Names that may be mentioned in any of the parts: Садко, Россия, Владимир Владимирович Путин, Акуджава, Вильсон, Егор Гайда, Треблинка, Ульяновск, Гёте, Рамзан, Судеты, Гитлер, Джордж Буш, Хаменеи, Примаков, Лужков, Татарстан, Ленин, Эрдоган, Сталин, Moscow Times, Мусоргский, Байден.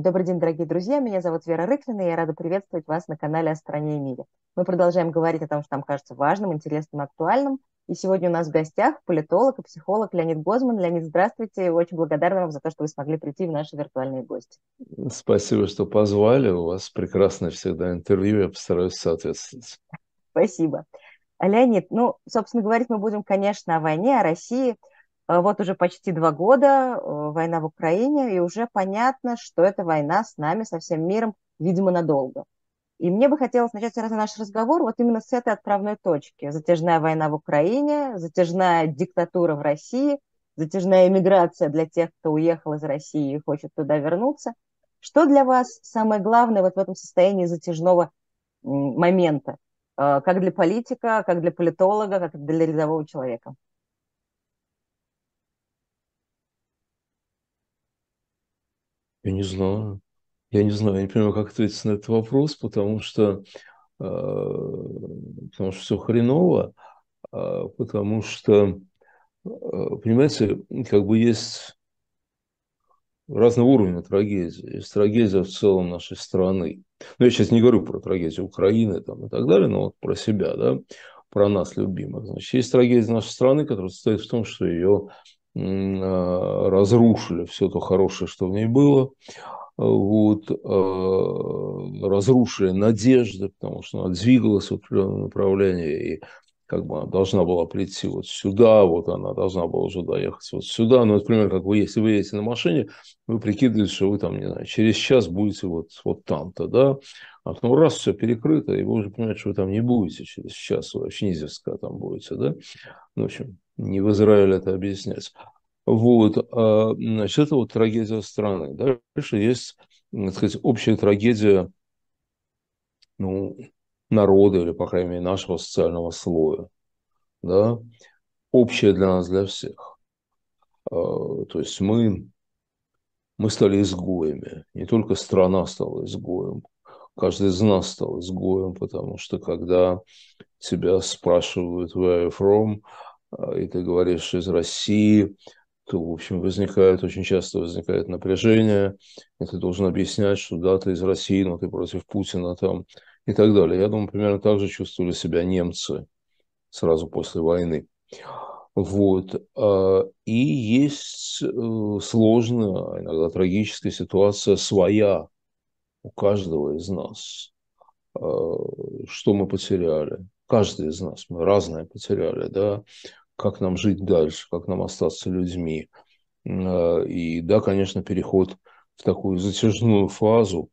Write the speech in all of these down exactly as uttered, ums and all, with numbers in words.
Добрый день, дорогие друзья, меня зовут Вера Рыклина, и я рада приветствовать вас на канале «О стране и мире». Мы продолжаем говорить о том, что нам кажется важным, интересным, актуальным, и сегодня у нас в гостях политолог и психолог Леонид Гозман. Леонид, здравствуйте, очень благодарна вам за то, что вы смогли прийти в наши виртуальные гости. Спасибо, что позвали, у вас прекрасное всегда интервью, я постараюсь соответствовать. Спасибо. Леонид, ну, собственно, говорить мы будем, конечно, о войне, о России. Вот уже почти два года война в Украине, и уже понятно, что эта война с нами, со всем миром, видимо, надолго. И мне бы хотелось начать сразу наш разговор вот именно с этой отправной точки. Затяжная война в Украине, затяжная диктатура в России, затяжная эмиграция для тех, кто уехал из России и хочет туда вернуться. Что для вас самое главное вот в этом состоянии затяжного момента? Как для политика, как для политолога, как для рядового человека? Я не знаю. Я не знаю, я не понимаю, как ответить на этот вопрос, потому что, э, потому что все хреново, э, потому что, э, понимаете, как бы есть разного уровня трагедии. Есть трагедия в целом нашей страны. Но я сейчас не говорю про трагедию Украины там, и так далее, но вот про себя, да, про нас любимых. Значит, есть трагедия нашей страны, которая состоит в том, что ее разрушили все то хорошее, что в ней было, вот, разрушили надежды, потому что она двигалась в определенном направлении, и как бы она должна была прийти вот сюда, вот она должна была уже доехать вот сюда. Ну, например, как вы, если вы едете на машине, вы прикидываете, что вы там, не знаю, через час будете вот, вот там-то, да, а потом раз все перекрыто, и вы уже понимаете, что вы там не будете через час, вы вообще низерская там будете, да, ну, в общем, не в Израиле это объяснять. Вот, значит, это вот трагедия страны. Дальше есть, так сказать, общая трагедия, ну, народа, или, по крайней мере, нашего социального слоя, да, общая для нас, для всех. То есть мы, мы стали изгоями, не только страна стала изгоем, каждый из нас стал изгоем, потому что, когда тебя спрашивают «Where are you from?», и ты говоришь из России, то, в общем, возникает, очень часто возникает напряжение, и ты должен объяснять, что да, ты из России, но ты против Путина там и так далее. Я думаю, примерно так же чувствовали себя немцы сразу после войны. Вот. И есть сложная, иногда трагическая ситуация своя у каждого из нас. Что мы потеряли? Каждый из нас, мы разное потеряли, да, как нам жить дальше, как нам остаться людьми. И да, конечно, переход в такую затяжную фазу,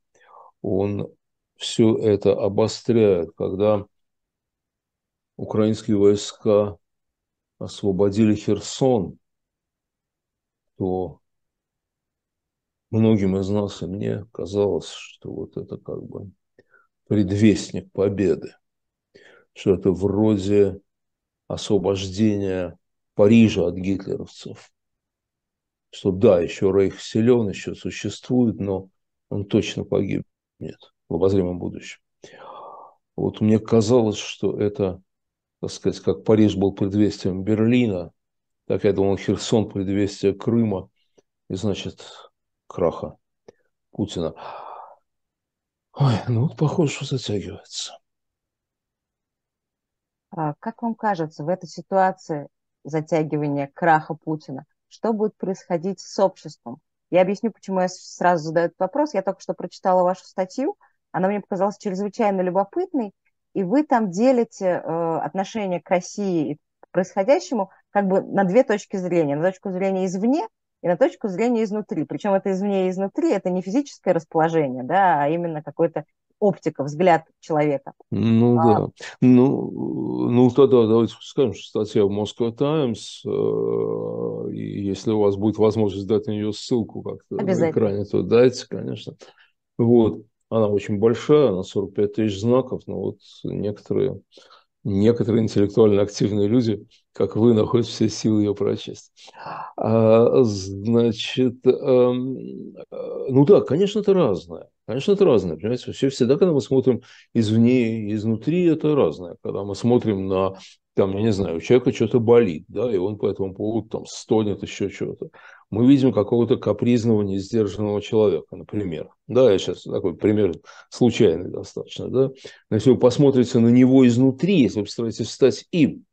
он все это обостряет. Когда украинские войска освободили Херсон, то многим из нас и мне казалось, что вот это как бы предвестник победы, что это вроде освобождения Парижа от гитлеровцев. Что да, еще Рейх силен, еще существует, но он точно погибнет в обозримом будущем. Вот мне казалось, что это, так сказать, как Париж был предвестием Берлина, так я думал, Херсон предвестие Крыма и, значит, краха Путина. Ой, ну вот похоже, что затягивается. Как вам кажется, в этой ситуации затягивания краха Путина, что будет происходить с обществом? Я объясню, почему я сразу задаю этот вопрос. Я только что прочитала вашу статью, она мне показалась чрезвычайно любопытной, и вы там делите э, отношение к России и к происходящему как бы на две точки зрения. На точку зрения извне и на точку зрения изнутри. Причем это извне и изнутри, это не физическое расположение, да, а именно какое-то... оптика, взгляд человека. Ну, а... да. Ну, ну, тогда давайте скажем, что статья в Moscow Times, э, и если у вас будет возможность дать на нее ссылку как-то на экране, то дайте, конечно. Вот. Она очень большая, она сорок пять тысяч знаков, но вот некоторые, некоторые интеллектуально активные люди, как вы, находят все силы ее прочесть. А, значит, э, ну да, конечно, это разное. Конечно, это разное, понимаете, все всегда, когда мы смотрим извне и изнутри, это разное. Когда мы смотрим на, там, я не знаю, у человека что-то болит, да, и он по этому поводу там стонет, еще что-то. мы видим какого-то капризного, несдержанного человека, например. Да, я сейчас такой пример случайный достаточно. Да? Но если вы посмотрите на него изнутри, если вы постараетесь стать им,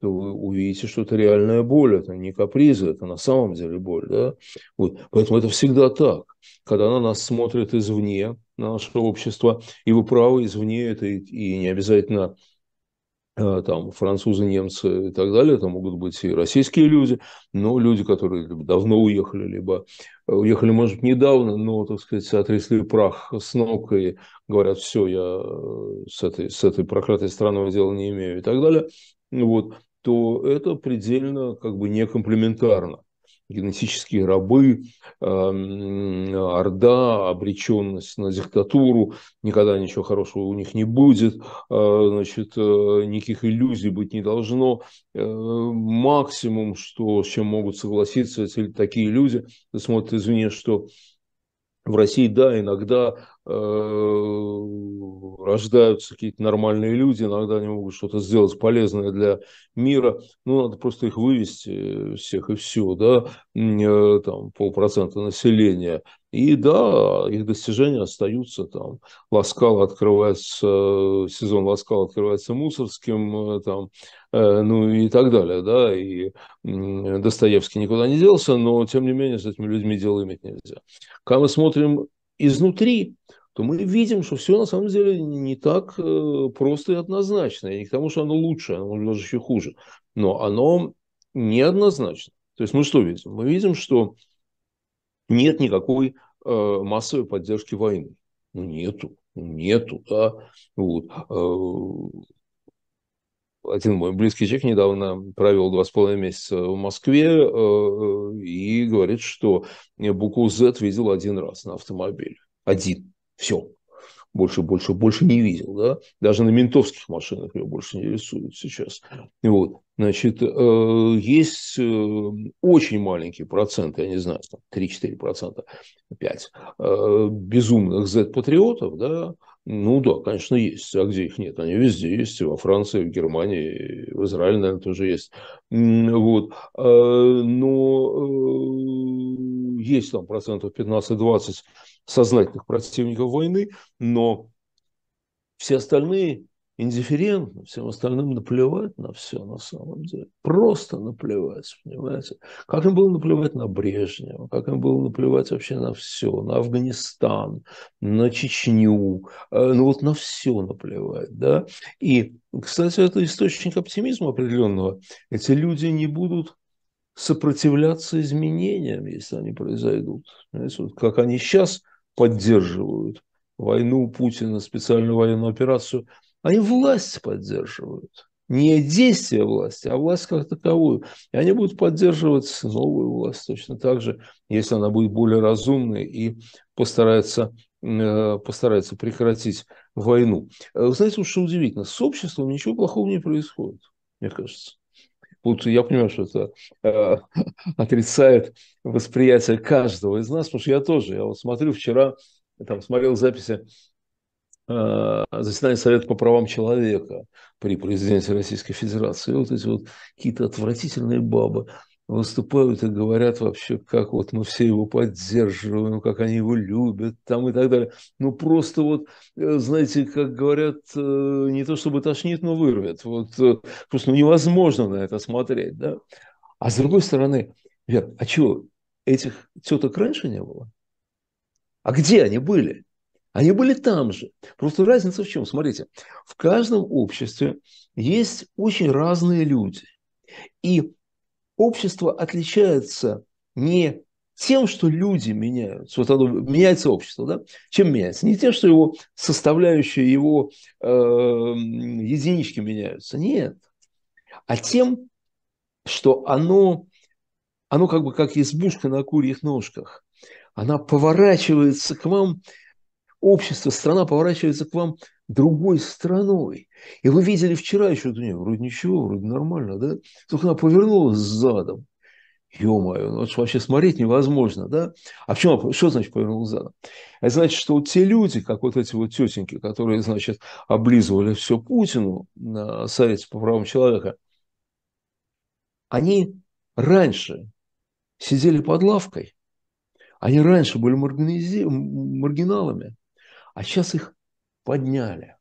то вы увидите, что это реальная боль, это не каприза, это на самом деле боль. Да? Вот. Поэтому это всегда так. Когда на нас смотрят извне, на наше общество, и вы правы, извне это и, и не обязательно там французы, немцы и так далее, это могут быть и российские люди, но люди, которые либо давно уехали, либо уехали, может быть, недавно, но, так сказать, отрясли прах с ног и говорят, все, я с этой, с этой проклятой страной дела не имею и так далее. Вот. То это предельно как бы некомплементарно. Генетические рабы, орда, обреченность на диктатуру, никогда ничего хорошего у них не будет, значит, никаких иллюзий быть не должно. Максимум, что, с чем могут согласиться такие люди, смотрят извне, что в России, да, иногда рождаются какие-то нормальные люди, иногда они могут что-то сделать полезное для мира, ну, надо просто их вывести всех и все, да, там полпроцента населения, и да, их достижения остаются там, Ласкала открывается, сезон Ласкала открывается Мусоргским, там, ну, и так далее, да, и Достоевский никуда не делся, но, тем не менее, с этими людьми дело иметь нельзя. Когда мы смотрим изнутри, то мы видим, что все на самом деле не так просто и однозначно. И не к тому, что оно лучше, оно может даже еще хуже. Но оно неоднозначно. То есть мы что видим? Мы видим, что нет никакой массовой поддержки войны. Нету, нету, да. Вот. Один мой близкий человек недавно провел два с половиной месяца в Москве и говорит, что букву Z видел один раз на автомобиле. Один. Все. Больше, больше, больше не видел. Да? Даже на ментовских машинах ее больше не рисуют сейчас. Вот. Значит, есть очень маленький процент, я не знаю, три-четыре процента, пять процентов безумных Z-патриотов, да. Ну да, конечно, есть. А где их нет? Они везде есть. И во Франции, и в Германии, и в Израиле, наверное, тоже есть. Вот. Но есть там процентов пятнадцать-двадцать сознательных противников войны, но все остальные индифферентны, всем остальным наплевать на все на самом деле. Просто наплевать, понимаете? Как им было наплевать на Брежнева, как им было наплевать вообще на все, на Афганистан, на Чечню, ну вот на все наплевать, да? И, кстати, это источник оптимизма определенного. Эти люди не будут сопротивляться изменениям, если они произойдут. Понимаете? Вот как они сейчас поддерживают войну Путина, специальную военную операцию, они власть поддерживают. Не действие власти, а власть как таковую. И они будут поддерживать новую власть точно так же, если она будет более разумной и постарается, э, постарается прекратить войну. Вы знаете, вот что удивительно, с обществом ничего плохого не происходит, мне кажется. Вот я понимаю, что это э, отрицает восприятие каждого из нас, потому что я тоже, я вот смотрю вчера, там смотрел записи заседание Совета по правам человека при президенте Российской Федерации. И вот эти вот какие-то отвратительные бабы выступают и говорят вообще, как вот мы все его поддерживаем, как они его любят, там и так далее. Ну, просто вот, знаете, как говорят, не то чтобы тошнит, но вырвет. Вот просто ну, невозможно на это смотреть, да? А с другой стороны, Вер, а чего, этих теток раньше не было? А где они были? Они были там же. Просто разница в чем? Смотрите, в каждом обществе есть очень разные люди. И общество отличается не тем, что люди меняются. Вот оно меняется общество, да? Чем меняется? Не тем, что его составляющие, его э, единички меняются. Нет. А тем, что оно, оно как бы как избушка на курьих ножках. Она поворачивается к вам. Общество, страна поворачивается к вам другой страной. И вы видели вчера еще, нет, вроде ничего, вроде нормально, да? Только она повернулась задом. Ё-моё, ну, вообще смотреть невозможно, да? А почему, что значит повернулась задом? Это значит, что вот те люди, как вот эти вот тетеньки, которые, значит, облизывали все Путину на Совете по правам человека, они раньше сидели под лавкой. Они раньше были маргиналами, а сейчас их подняли.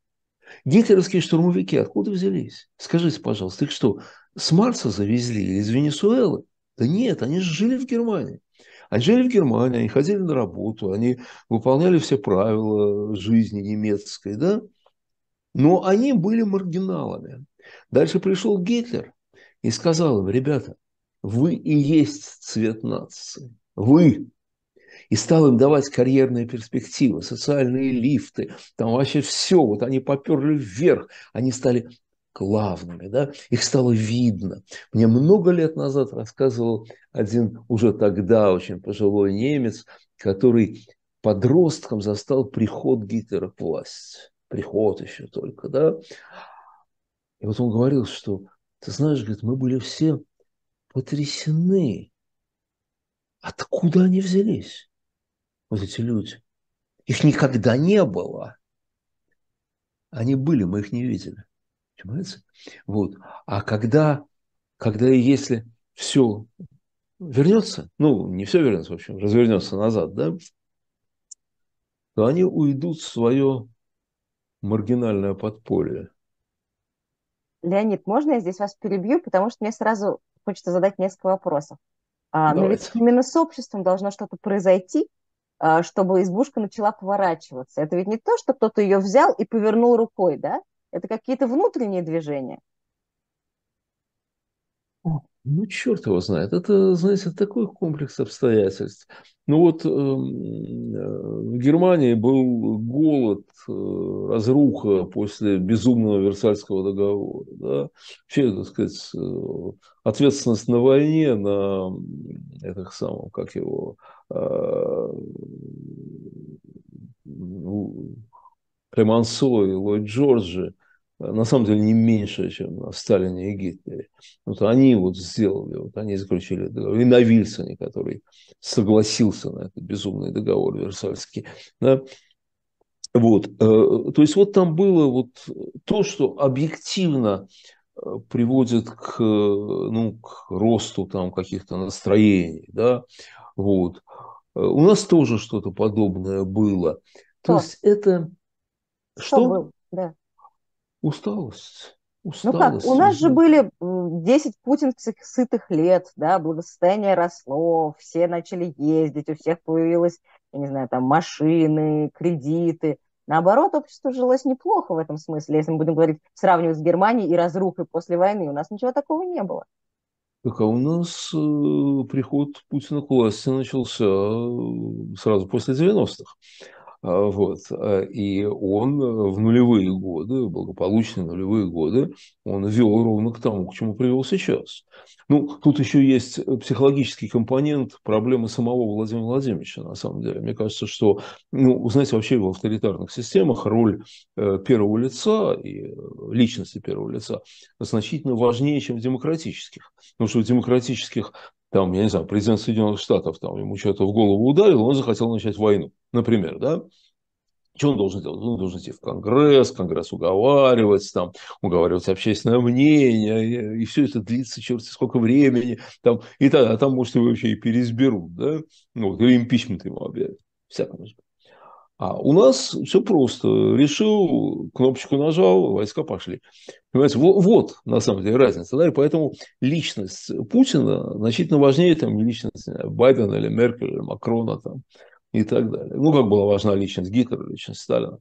Гитлеровские штурмовики откуда взялись? Скажите, пожалуйста, их что, с Марса завезли или из Венесуэлы? Да нет, они же жили в Германии. Они жили в Германии, они ходили на работу, они выполняли все правила жизни немецкой, да? Но они были маргиналами. Дальше пришел Гитлер и сказал им: ребята, вы и есть цвет нации. Вы. И стал им давать карьерные перспективы, социальные лифты, там вообще все. Вот они поперли вверх, они стали главными, да? Их стало видно. Мне много лет назад рассказывал один уже тогда очень пожилой немец, который подростком застал приход Гитлера к власти. Приход еще только, да? И вот он говорил, что, ты знаешь, говорит, мы были все потрясены. Откуда они взялись, вот эти люди? Их никогда не было. Они были, мы их не видели. Понимаете? Вот. А когда, когда и если все вернется, ну, не все вернется, в общем, развернется назад, да, то они уйдут в свое маргинальное подполье. Леонид, можно я здесь вас перебью, потому что мне сразу хочется задать несколько вопросов. А, но ведь именно с обществом должно что-то произойти, чтобы избушка начала поворачиваться. Это ведь не то, что кто-то ее взял и повернул рукой, да? Это какие-то внутренние движения. О, ну, черт его знает. Это, знаете, такой комплекс обстоятельств. Ну, вот э, в Германии был голод, э, разруха после безумного Версальского договора. Да? Вообще, так сказать, э, ответственность на войне, на этих самых, как его... Э, ну, Клемансо и Ллойд Джорджи, на самом деле, не меньше, чем на Сталине и Гитлере. Вот они вот сделали, вот они заключили договор. И на Вильсоне, который согласился на этот безумный договор Версальский. Да? Вот. То есть, вот там было вот то, что объективно приводит к, ну, к росту там каких-то настроений. Да? Вот. У нас тоже что-то подобное было. То есть, это... Что? Что был? Да. Усталость. Усталость. Ну как, у нас же были десять путинских сытых лет, да, благосостояние росло, все начали ездить, у всех появилось, я не знаю, там, машины, кредиты. Наоборот, общество жилось неплохо в этом смысле, если мы будем говорить, сравнивать с Германией и разрухой после войны, у нас ничего такого не было. Так, а у нас э, приход Путина к власти начался сразу после девяностых. Вот. И он в нулевые годы, благополучные нулевые годы, он вел ровно к тому, к чему привел сейчас. Ну, тут еще есть психологический компонент проблемы самого Владимира Владимировича, на самом деле. Мне кажется, что, ну, знаете, вообще в авторитарных системах роль первого лица и личности первого лица значительно важнее, чем в демократических. Потому что в демократических, там, я не знаю, президент Соединенных Штатов, там, ему что-то в голову ударило, он захотел начать войну, например, да? Что он должен делать? Он должен идти в Конгресс, Конгресс уговаривать, там, уговаривать общественное мнение, и, и все это длится, черт, сколько времени, там, и тогда, а там, может, его вообще и переизберут, да? Ну, или импичмент ему объявят, всякому. А у нас все просто. Решил, кнопочку нажал, войска пошли. Понимаете, вот, вот на самом деле разница. Да? И поэтому личность Путина значительно важнее, чем личность Байдена или Меркель, или Макрона там, и так далее. Ну, как была важна личность Гитлера, личность Сталина.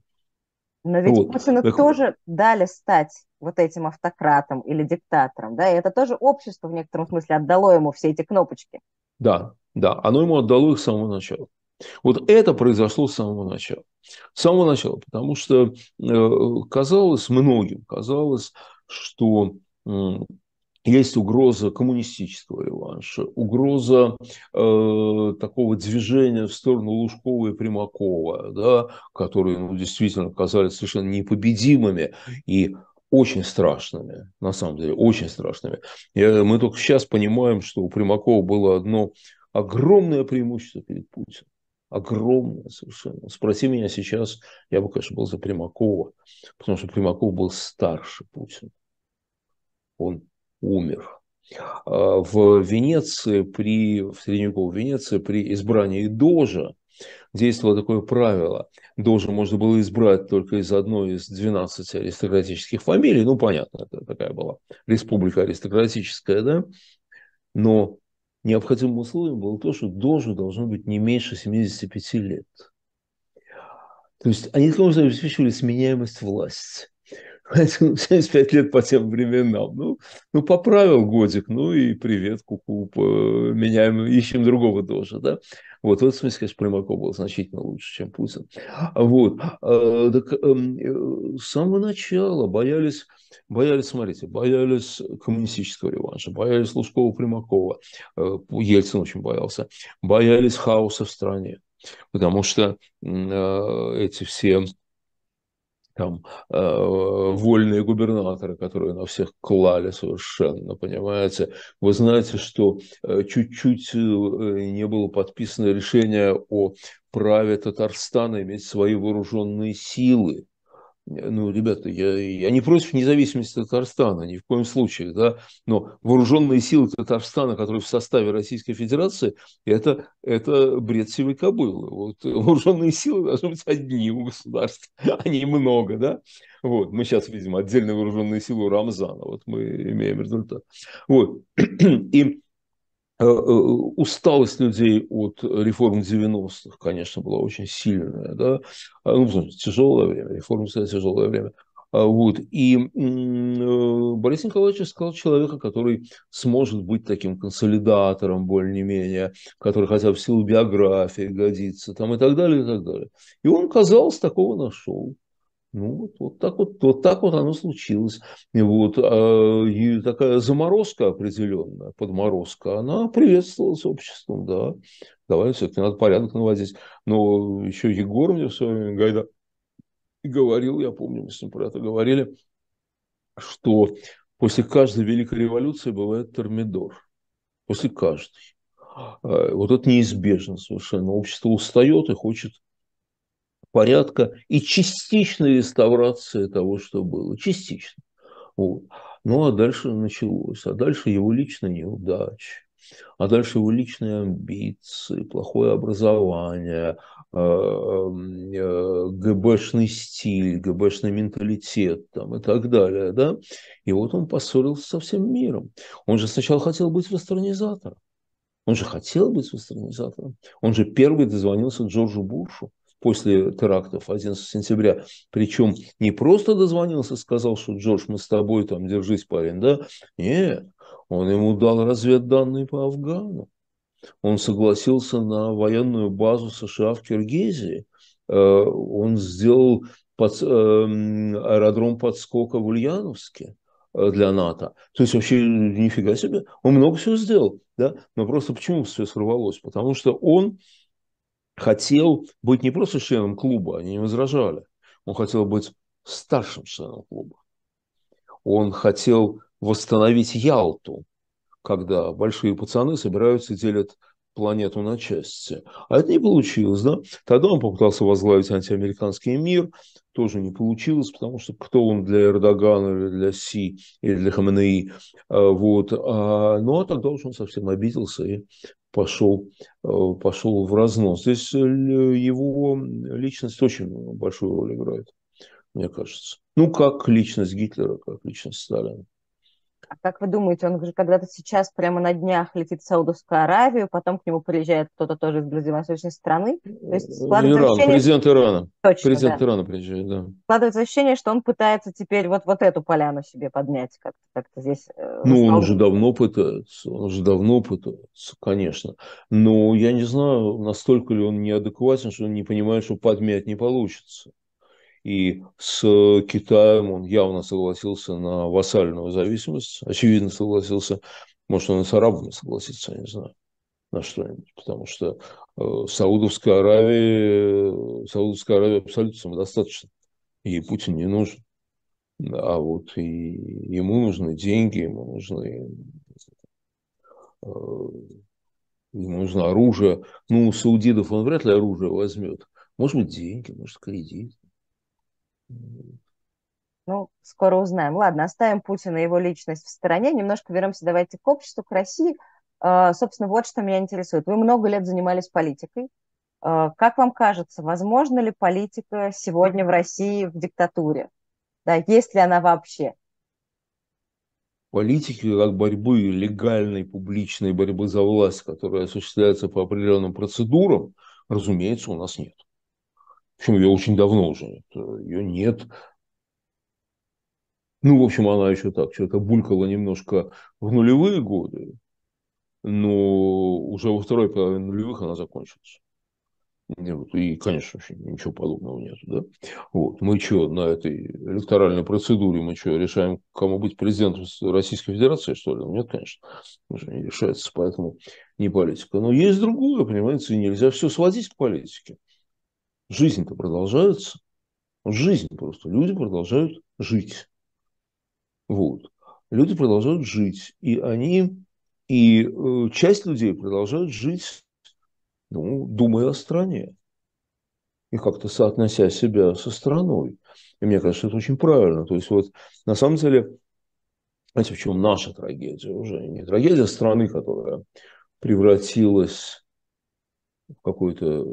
Но ведь вот. Путину так тоже вот дали стать вот этим автократом или диктатором. Да? И это тоже общество в некотором смысле отдало ему все эти кнопочки. Да, да. Оно ему отдало их с самого начала. Вот это произошло с самого начала. С самого начала, потому что казалось многим, казалось, что есть угроза коммунистического реванша, угроза э, такого движения в сторону Лужкова и Примакова, да, которые, ну, действительно казались совершенно непобедимыми и очень страшными, на самом деле, очень страшными. И мы только сейчас понимаем, что у Примакова было одно огромное преимущество перед Путиным. Огромное совершенно. Спроси меня сейчас, я бы, конечно, был за Примакова, потому что Примаков был старше Путина. Он умер В Венеции, при, в средневековой Венеции, при избрании дожа действовало такое правило. Дожа можно было избрать только из одной из двенадцати аристократических фамилий. Ну, понятно, это такая была республика аристократическая, да? Но необходимым условием было то, что дожу должно быть не меньше семидесяти пяти лет. То есть они тоже обеспечивали сменяемость власти. семьдесят пять лет по тем временам. Ну, ну поправил годик, ну и привет, ку-ку, меняем, ищем другого дожа, да? Вот в этом смысле, конечно, Примаков был значительно лучше, чем Путин. Вот. Так, с самого начала боялись, боялись, смотрите, боялись коммунистического реванша, боялись Лужкова-Примакова, Ельцин очень боялся, боялись хаоса в стране, потому что эти все... Там, э, вольные губернаторы, которые на всех клали совершенно, понимаете. Вы знаете, что чуть-чуть не было подписано решение о праве Татарстана иметь свои вооруженные силы. Ну, ребята, я, я не против независимости Татарстана, ни в коем случае, да, но вооруженные силы Татарстана, которые в составе Российской Федерации, это, это бред сивой кобылы. Вот, вооруженные силы должны быть одни у государств, а не много, да. Вот, мы сейчас видим отдельные вооруженные силы Рамзана, вот мы имеем результат. Вот, и... Усталость людей от реформ девяностых, конечно, была очень сильная, да, ну, потому что тяжелое время, реформы всегда тяжелое время. Вот. И Борис Николаевич искал человека, который сможет быть таким консолидатором, более-менее, который хотя бы в силу биографии годится, там, и так далее, и так далее. И он, казалось, такого нашел. Ну, вот, вот, так вот, вот так вот оно случилось. И вот и такая заморозка определенная, подморозка, она приветствовалась обществом, да. Давай, все-таки надо порядок наводить. Но еще Егор мне в свое время Гайда говорил, я помню, мы с ним про это говорили, что после каждой великой революции бывает Термидор. После каждой. Вот это неизбежно совершенно. Общество устает и хочет порядка и частичная реставрация того, что было. Частично. Вот. Ну, а дальше началось. А дальше его личная неудача. А дальше его личные амбиции, плохое образование, ГБшный стиль, ГБшный менталитет там, и так далее. Да? И вот он поссорился со всем миром. Он же сначала хотел быть вестернизатором. Он же хотел быть вестернизатором. Он же первый дозвонился Джорджу Бушу после терактов одиннадцатого сентября. Причем не просто дозвонился, сказал, что Джордж, мы с тобой, там, держись, парень, да? Нет, он ему дал разведданные по Афгану. Он согласился на военную базу США в Киргизии. Он сделал под... аэродром подскока в Ульяновске для НАТО. То есть вообще нифига себе. Он много всего сделал, да? Но просто почему все сорвалось? Потому что он хотел быть не просто членом клуба, они не возражали. Он хотел быть старшим членом клуба. Он хотел восстановить Ялту, когда большие пацаны собираются и делят планету на части. А это не получилось, да? Тогда он попытался возглавить антиамериканский мир. Тоже не получилось, потому что кто он для Эрдогана, или для Си, или для Хаменеи. Вот. Ну, а тогда уж он совсем обиделся и пошел, пошел в разнос. Здесь его личность очень большую роль играет, мне кажется. Ну, как личность Гитлера, как личность Сталина. А как вы думаете, он же когда-то сейчас прямо на днях летит в Саудовскую Аравию, потом к нему приезжает кто-то тоже из ближневосточной страны? То есть складывается Иран, ощущение... Президент Ирана. Точно, президент да. Ирана приезжает, да. Складывается ощущение, что он пытается теперь вот, вот эту поляну себе поднять как-то, как-то здесь. Ну, он же давно пытается, он же давно пытается, конечно. Но я не знаю, настолько ли он неадекватен, что он не понимает, что подмять не получится. И с Китаем он явно согласился на вассальную зависимость. Очевидно, согласился. Может, он и с арабами согласится, я не знаю, на что-нибудь. Потому что э, Саудовская Аравия, Саудовская Аравия абсолютно самодостаточна. И Путин не нужен. А вот и ему нужны деньги, ему нужны... Э, ему нужно оружие. Ну, у саудитов он вряд ли оружие возьмет. Может быть, деньги, может, кредит. Ну, скоро узнаем. Ладно, оставим Путина и его личность в стороне. Немножко вернемся, давайте, к обществу, к России. Собственно, вот что меня интересует. Вы много лет занимались политикой. Как вам кажется, возможна ли политика сегодня в России в диктатуре? Да, есть ли она вообще? Политики как борьбы, легальной, публичной борьбы за власть, которая осуществляется по определенным процедурам, разумеется, у нас нет. Причем ее очень давно уже нет. Ее нет. Ну, в общем, она еще так, что-то булькала немножко в нулевые годы, но уже во второй половине нулевых она закончилась. И, конечно, вообще ничего подобного нет. Да? Вот. Мы что, на этой электоральной процедуре, мы что, решаем, кому быть президентом Российской Федерации, что ли? Нет, конечно, уже не решается, поэтому не политика. Но есть другое, понимаете, нельзя все сводить к политике. Жизнь-то продолжается. Жизнь просто. Люди продолжают жить. Вот. Люди продолжают жить. И они, и э, часть людей продолжают жить, ну, думая о стране и как-то соотнося себя со страной. И мне кажется, это очень правильно. То есть, вот, на самом деле, знаете, в чем наша трагедия уже? Не трагедия страны, которая превратилась в какое-то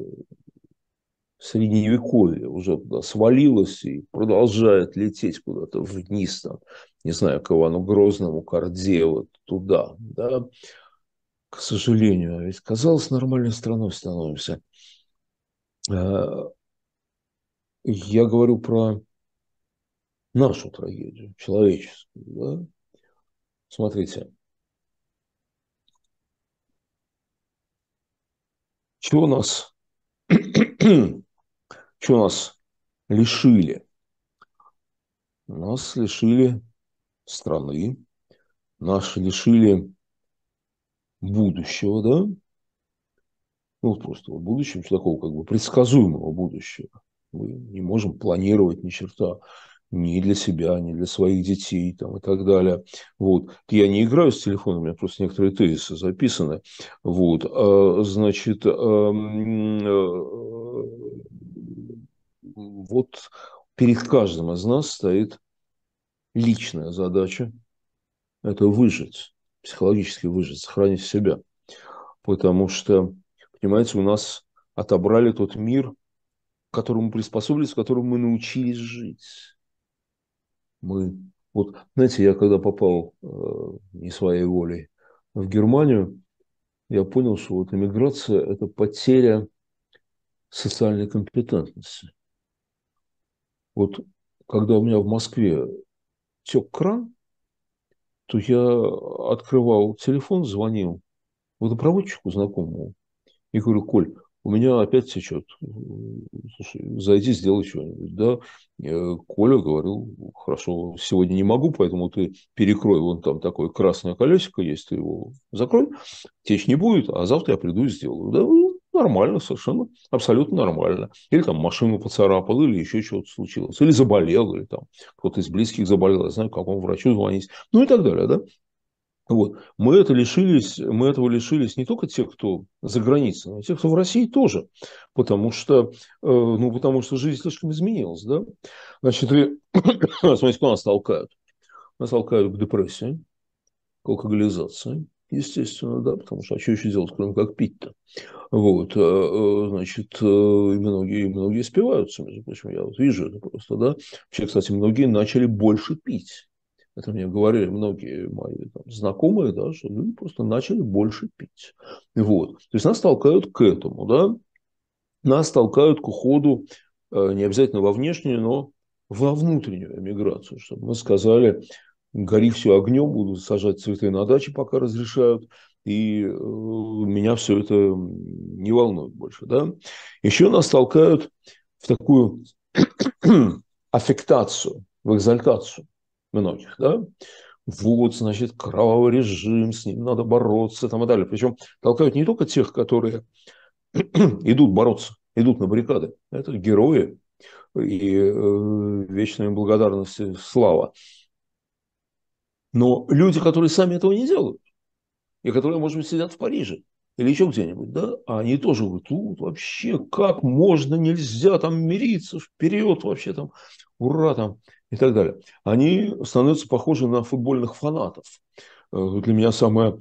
средневековье, уже туда свалилась и продолжает лететь куда-то вниз, там, не знаю, к Ивану Грозному, к Орде, вот туда, да? К сожалению, ведь, казалось, нормальной страной становимся. Я говорю про нашу трагедию, человеческую. Да? Смотрите. Чего нас, чего нас лишили? Нас лишили страны, нас лишили будущего, да? Ну, просто будущего, такого как бы предсказуемого будущего. Мы не можем планировать ни черта, ни для себя, ни для своих детей, там, и так далее. Вот. Я не играю с телефоном, у меня просто некоторые тезисы записаны. Вот. А, значит, а, а, вот перед каждым из нас стоит личная задача – это выжить. Психологически выжить, сохранить себя. Потому что, понимаете, у нас отобрали тот мир, к которому приспособились, к которому мы научились жить. Мы, вот, знаете, я когда попал э, не своей волей в Германию, я понял, что вот эмиграция – это потеря социальной компетентности. Вот когда у меня в Москве тек кран, то я открывал телефон, звонил водопроводчику знакомому и говорю: Коль, у меня опять течет, слушай, зайди, сделай что-нибудь. Да? Коля говорил: хорошо, сегодня не могу, поэтому ты перекрой, вон там такое красное колесико есть, ты его закрой, течь не будет, а завтра я приду и сделаю. Да? Ну, нормально совершенно, абсолютно нормально. Или там машину поцарапал, или еще что-то случилось, или заболел, или там кто-то из близких заболел, я знаю, какому врачу звонить, ну и так далее, да? Вот. Мы, это лишились, мы этого лишились не только те, кто за границей, но и те, кто в России тоже, потому что, ну, потому что жизнь слишком изменилась, да? Значит, и... смотрите, нас толкают. Нас толкают к депрессии, к алкоголизации, естественно, да, потому что а что еще делать, кроме как пить-то? Вот, значит, и многие, и многие спиваются, между прочим, я вот вижу это просто, да. Вообще, кстати, многие начали больше пить. Это мне говорили многие мои там знакомые, да, что люди просто начали больше пить. Вот. То есть нас толкают к этому, да. Нас толкают к уходу не обязательно во внешнюю, но во внутреннюю эмиграцию, чтобы мы сказали: гори все огнем, буду сажать цветы на даче, пока разрешают, и э, меня все это не волнует больше. Да? Еще нас толкают в такую аффектацию, в экзальтацию многих. Да? Вот, значит, кровавый режим, с ним надо бороться, там и далее. Причем толкают не только тех, которые идут бороться, идут на баррикады. Это герои и э, вечная благодарность и слава. Но люди, которые сами этого не делают, и которые, может быть, сидят в Париже или еще где-нибудь, да, они тоже говорят: тут вообще как можно, нельзя там мириться, вперед вообще там, ура там, и так далее. Они становятся похожи на футбольных фанатов. Для меня самая,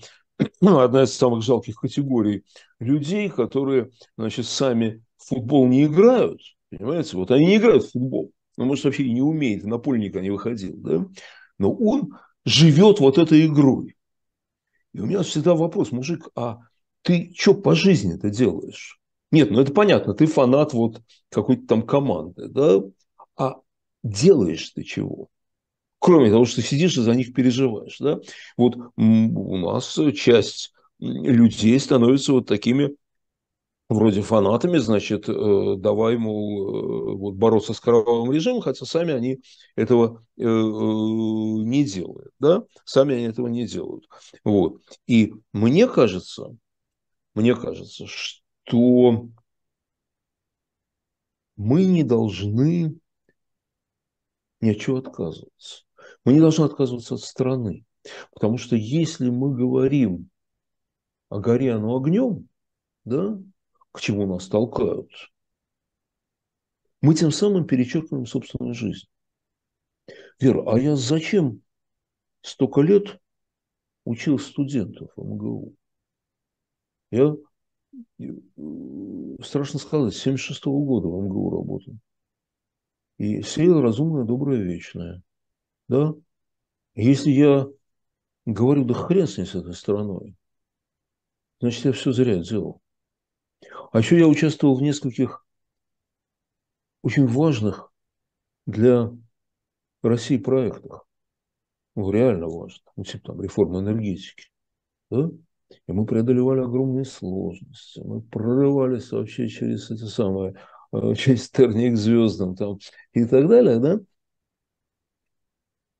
одна из самых жалких категорий людей, которые, значит, сами в футбол не играют. Понимаете? Вот они не играют в футбол. Ну, может, вообще и не умеет, на поле никогда не выходил. Да? Но он живет вот этой игрой. И у меня всегда вопрос: мужик, а ты что по жизни это делаешь? Нет, ну это понятно, ты фанат вот какой-то там команды, да? А делаешь ты чего? Кроме того, что сидишь и за них переживаешь, да? Вот у нас часть людей становится вот такими вроде фанатами, значит, давай, мол, вот, бороться с кровавым режимом, хотя сами они этого не делают, да? Сами они этого не делают. Вот. И мне кажется, мне кажется, что мы не должны ни от чего отказываться. Мы не должны отказываться от страны. Потому что если мы говорим о горе, оно огнем, да, к чему нас толкают, мы тем самым перечеркиваем собственную жизнь. Вера, а я зачем столько лет учил студентов эм гэ у? Я, страшно сказать, с семьдесят шестого года в эм гэ у работал. И сеял разумное, доброе, вечное. Да? Если я говорю, да хрен с ней, с этой страной, значит, я все зря делал. А еще я участвовал в нескольких очень важных для России проектах. Ну, реально важных. Ну, типа там реформы энергетики. Да? И мы преодолевали огромные сложности. Мы прорывались вообще через эти самые... часть терния к звездам там, и так далее, да?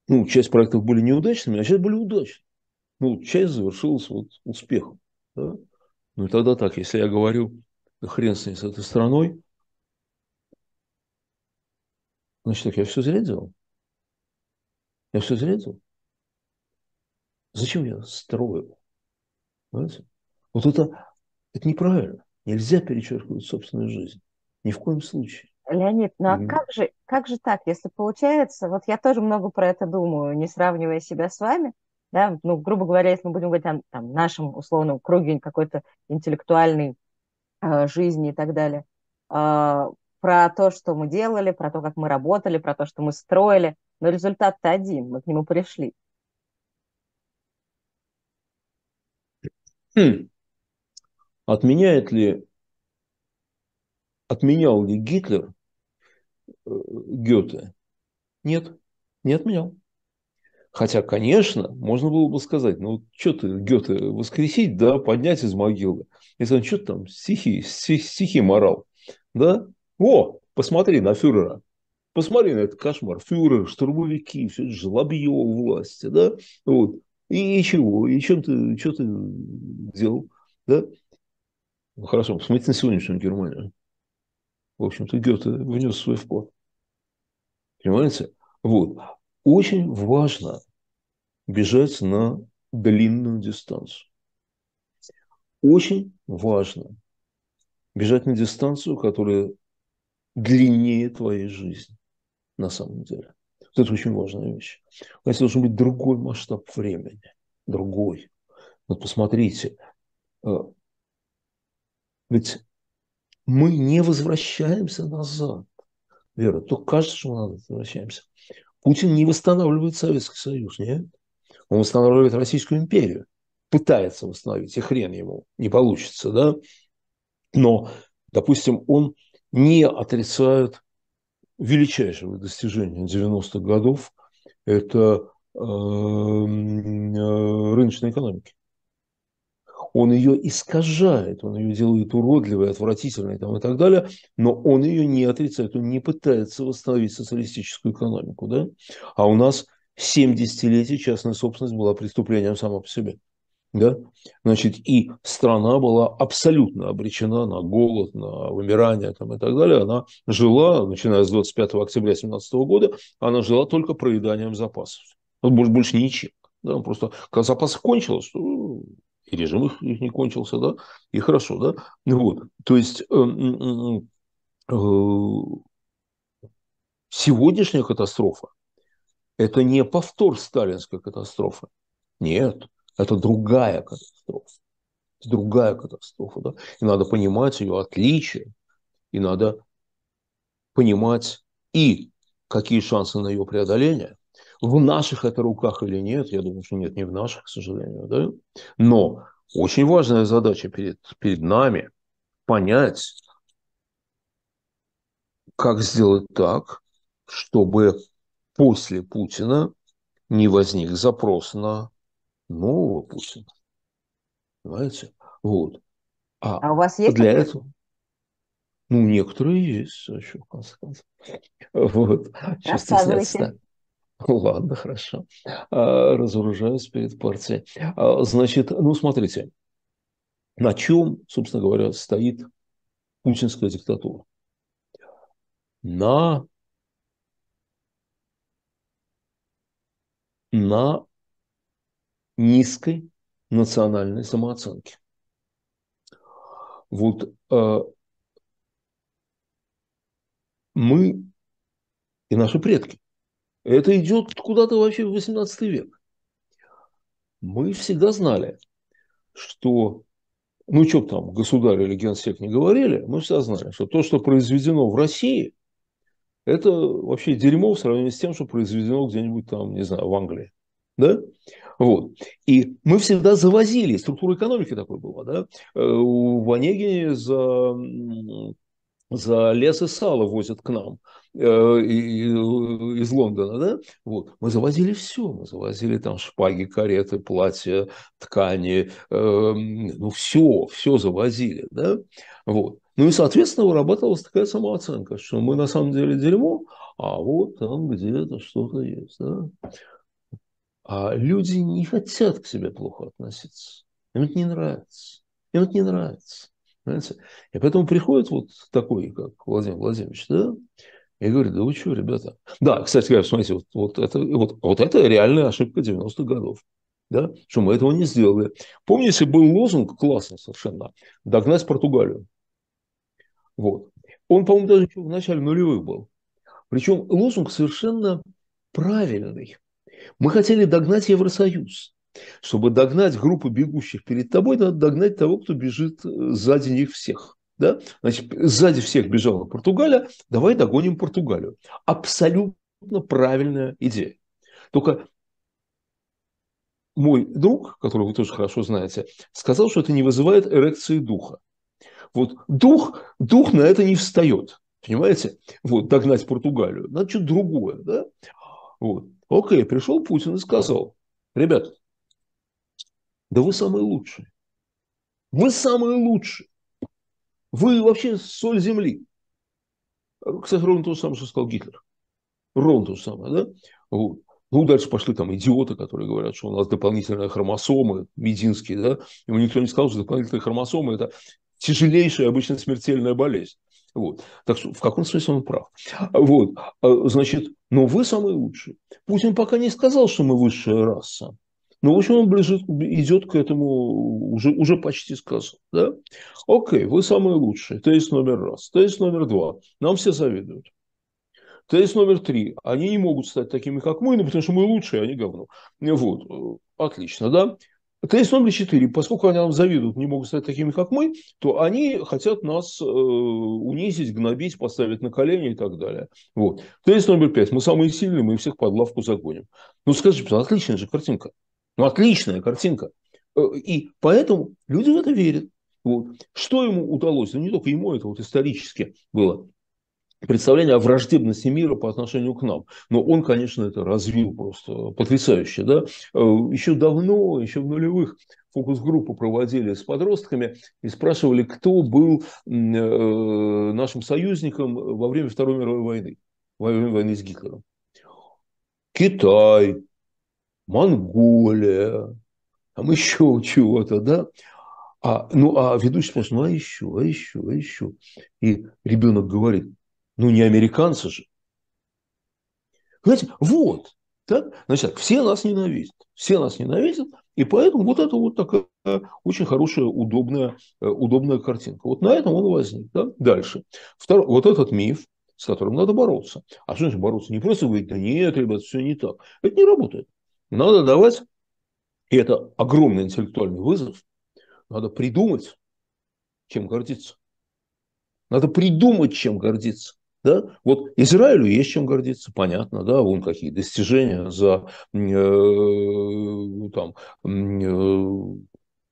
Ну, часть проектов были неудачными, а часть были удачными. Ну, часть завершилась вот успехом, да? Ну, и тогда так, если я говорю, да хрен с ней, с этой страной, значит, так я все зря делал. Я все зря делал. Зачем я строил? Понимаете? Вот это, это неправильно. Нельзя перечеркивать собственную жизнь. Ни в коем случае. Леонид, ну а mm. как же, как же так, если получается, вот я тоже много про это думаю, не сравнивая себя с вами, да, ну, грубо говоря, если мы будем говорить о там, нашем условном круге какой-то интеллектуальной э, жизни и так далее, э, про то, что мы делали, про то, как мы работали, про то, что мы строили, но результат-то один, мы к нему пришли. Mm. Отменяет ли Отменял ли Гитлер Гёте? Нет, не отменял. Хотя, конечно, можно было бы сказать, ну, что ты Гёте воскресить, да, поднять из могилы. Если он что-то там стихи, стихи морал, да? О, посмотри на фюрера. Посмотри на этот кошмар. Фюрер, штурмовики, все это жлобье власти, да? Вот. И, и чего? И чем ты, что ты делал? Да? Ну, хорошо, посмотрите на сегодняшнюю Германию. В общем-то, Гёте внес свой вклад. Понимаете? Вот. Очень важно бежать на длинную дистанцию. Очень важно бежать на дистанцию, которая длиннее твоей жизни. На самом деле. Вот это очень важная вещь. У нас должен быть другой масштаб времени. Другой. Вот посмотрите. Ведь... мы не возвращаемся назад. Вера, только кажется, что мы назад возвращаемся. Путин не восстанавливает Советский Союз, нет? Он восстанавливает Российскую империю. Пытается восстановить, и хрен ему не получится, да? Но, допустим, он не отрицает величайшего достижения девяностых годов. Это э, э, рыночная экономика. Он ее искажает, он ее делает уродливой, отвратительной там, и так далее, но он ее не отрицает, он не пытается восстановить социалистическую экономику. Да? А у нас семь десятилетий частная собственность была преступлением сама по себе. Да? Значит, и страна была абсолютно обречена на голод, на вымирание там, и так далее. Она жила, начиная с двадцать пятого октября тысяча девятьсот семнадцатого года, она жила только проеданием запасов. Больше, больше ничем. Да? Просто когда запасы кончились, и режим их, их не кончился, да, и хорошо, да, вот, то есть э, э, э, сегодняшняя катастрофа Это не повтор сталинской катастрофы. Нет, это другая катастрофа. Это другая катастрофа. Да? И надо понимать ее отличие. И надо понимать и какие шансы на ее преодоление. В наших это руках или нет? Я думаю, что нет, не в наших, к сожалению. Да? Но очень важная задача перед, перед нами понять, как сделать так, чтобы после Путина не возник запрос на нового Путина. Понимаете? Вот. А, а у вас есть для этого? Ну, некоторые есть, еще в конце концов. Вот. Рассказывайте. Ладно, хорошо. Разоружаюсь перед партией. Значит, ну, смотрите, на чем, собственно говоря, стоит путинская диктатура? На, на низкой национальной самооценке. Вот э, мы и наши предки. Это идет куда-то вообще в восемнадцатый век. Мы всегда знали, что, ну, что там государь или генсек не говорили, мы всегда знали, что то, что произведено в России, это вообще дерьмо в сравнении с тем, что произведено где-нибудь там, не знаю, в Англии. Да? Вот. И мы всегда завозили, структура экономики такой была, да? В Онегине за... за лес и сало возят к нам э, из Лондона, да? Вот. Мы завозили все, мы завозили там шпаги, кареты, платья, ткани, э, ну все, все завозили, да? Вот. Ну и, соответственно, вырабатывалась такая самооценка, что мы на самом деле дерьмо, а вот там где-то что-то есть, да? А люди не хотят к себе плохо относиться, им это не нравится, им это не нравится. Понимаете? И поэтому приходит вот такой, как Владимир Владимирович, да, и говорит: да вы что, ребята? Да, кстати говоря, смотрите, вот, вот, это, вот, вот это реальная ошибка девяностых годов, да, что мы этого не сделали. Помните, был лозунг классный совершенно: догнать Португалию. Вот. Он, по-моему, даже еще в начале нулевых был. Причем лозунг совершенно правильный. Мы хотели догнать Евросоюз. Чтобы догнать группу бегущих перед тобой, надо догнать того, кто бежит сзади них всех. Да? Значит, сзади всех бежала Португалия, давай догоним Португалию. Абсолютно правильная идея. Только мой друг, которого вы тоже хорошо знаете, сказал, что это не вызывает эрекции духа. Вот дух, дух на это не встает. Понимаете? Вот, догнать Португалию. Надо что-то другое. Да? Вот. Окей, пришел Путин и сказал: ребята, да вы самые лучшие. Вы самые лучшие. Вы вообще соль земли. Кстати, ровно то же самое, что сказал Гитлер. Ровно то же самое, да? Вот. Ну, дальше пошли там идиоты, которые говорят, что у нас дополнительные хромосомы, мединские, да? Ему никто не сказал, что дополнительные хромосомы – это тяжелейшая, обычно смертельная болезнь. Вот. Так что в каком смысле он прав. Вот. Значит, но вы самые лучшие. Путин пока не сказал, что мы высшая раса. Ну, в общем, он ближе, идет к этому, уже, уже почти сказал. Да? Окей, вы самые лучшие. Тезис номер раз. Тезис номер два. Нам все завидуют. Тезис номер три. Они не могут стать такими, как мы, ну, потому что мы лучшие, а они говно. Вот. Отлично, да? Тезис номер четыре. Поскольку они нам завидуют, не могут стать такими, как мы, то они хотят нас э, унизить, гнобить, поставить на колени и так далее. Вот. Тезис номер пять. Мы самые сильные, мы всех под лавку загоним. Ну, скажите, отличная же картинка. Ну, отличная картинка. И поэтому люди в это верят. Вот. Что ему удалось? Ну, не только ему, это вот исторически было представление о враждебности мира по отношению к нам. Но он, конечно, это развил просто потрясающе. Да? Еще давно, еще в нулевых, фокус-группу проводили с подростками и спрашивали, кто был нашим союзником во время Второй мировой войны, во время войны с Гитлером. Китай. Монголия, там еще чего-то, да? А, ну, а ведущий спрашивает: ну, а еще, а еще, а еще. И ребенок говорит: ну, не американцы же. Знаете, вот. Так? Значит, все нас ненавидят. Все нас ненавидят. И поэтому вот это вот такая очень хорошая, удобная, удобная картинка. Вот на этом он возник. Да? Дальше. Второй, вот этот миф. с которым надо бороться. А что значит бороться? Не просто говорить: да нет, ребята, все не так. Это не работает. Надо давать, и это огромный интеллектуальный вызов, надо придумать, чем гордиться. Надо придумать, чем гордиться. Да? Вот Израилю есть чем гордиться, понятно, да, вон какие достижения за э, там, э,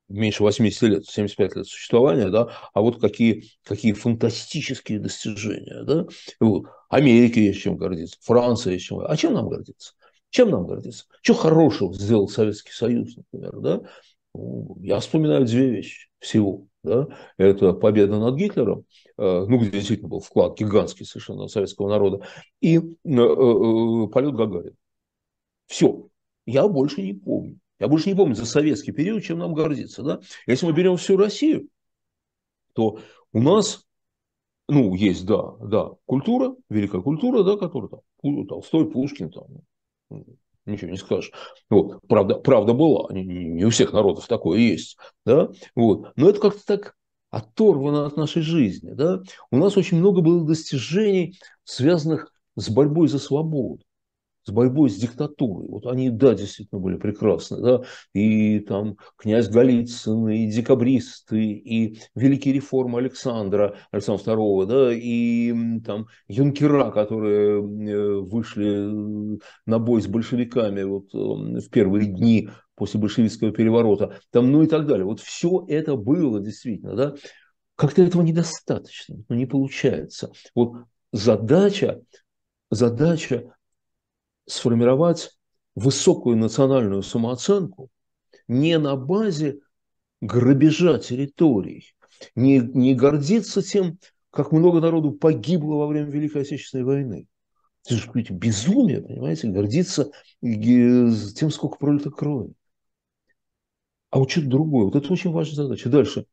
меньше восьмидесяти лет, семьдесят пять лет существования, да, а вот какие, какие фантастические достижения, да, вот. Америке есть чем гордиться, Франция есть чем гордиться. А чем нам гордиться? Чем нам гордиться? Что хорошего сделал Советский Союз, например, да? Ну, я вспоминаю две вещи всего. Да? Это победа над Гитлером, ну, где действительно был вклад гигантский совершенно советского народа, и э, э, полет Гагарина. Все. Я больше не помню. Я больше не помню за советский период, чем нам гордиться. Да? Если мы берем всю Россию, то у нас, ну, есть, да, да, культура, великая культура, да, которая там, Толстой, Пушкин, там, ничего не скажешь. Вот. Правда, правда была. Не, не у всех народов такое есть. Да? Вот. Но это как-то так оторвано от нашей жизни. Да? У нас очень много было достижений, связанных с борьбой за свободу, с борьбой с диктатурой. Вот они, да, действительно были прекрасны. Да? И там князь Голицын, и декабристы, и великие реформы Александра, Александра второго, да? И там юнкера, которые вышли на бой с большевиками вот, в первые дни после большевистского переворота, там, ну и так далее. Вот все это было действительно. Да? Как-то этого недостаточно, но не получается. Вот задача, задача сформировать высокую национальную самооценку не на базе грабежа территорий, не, не гордиться тем, как много народу погибло во время Великой Отечественной войны. Это же какое-то безумие, понимаете, гордиться тем, сколько пролито крови. А вот что-то другое. Вот это очень важная задача. Дальше.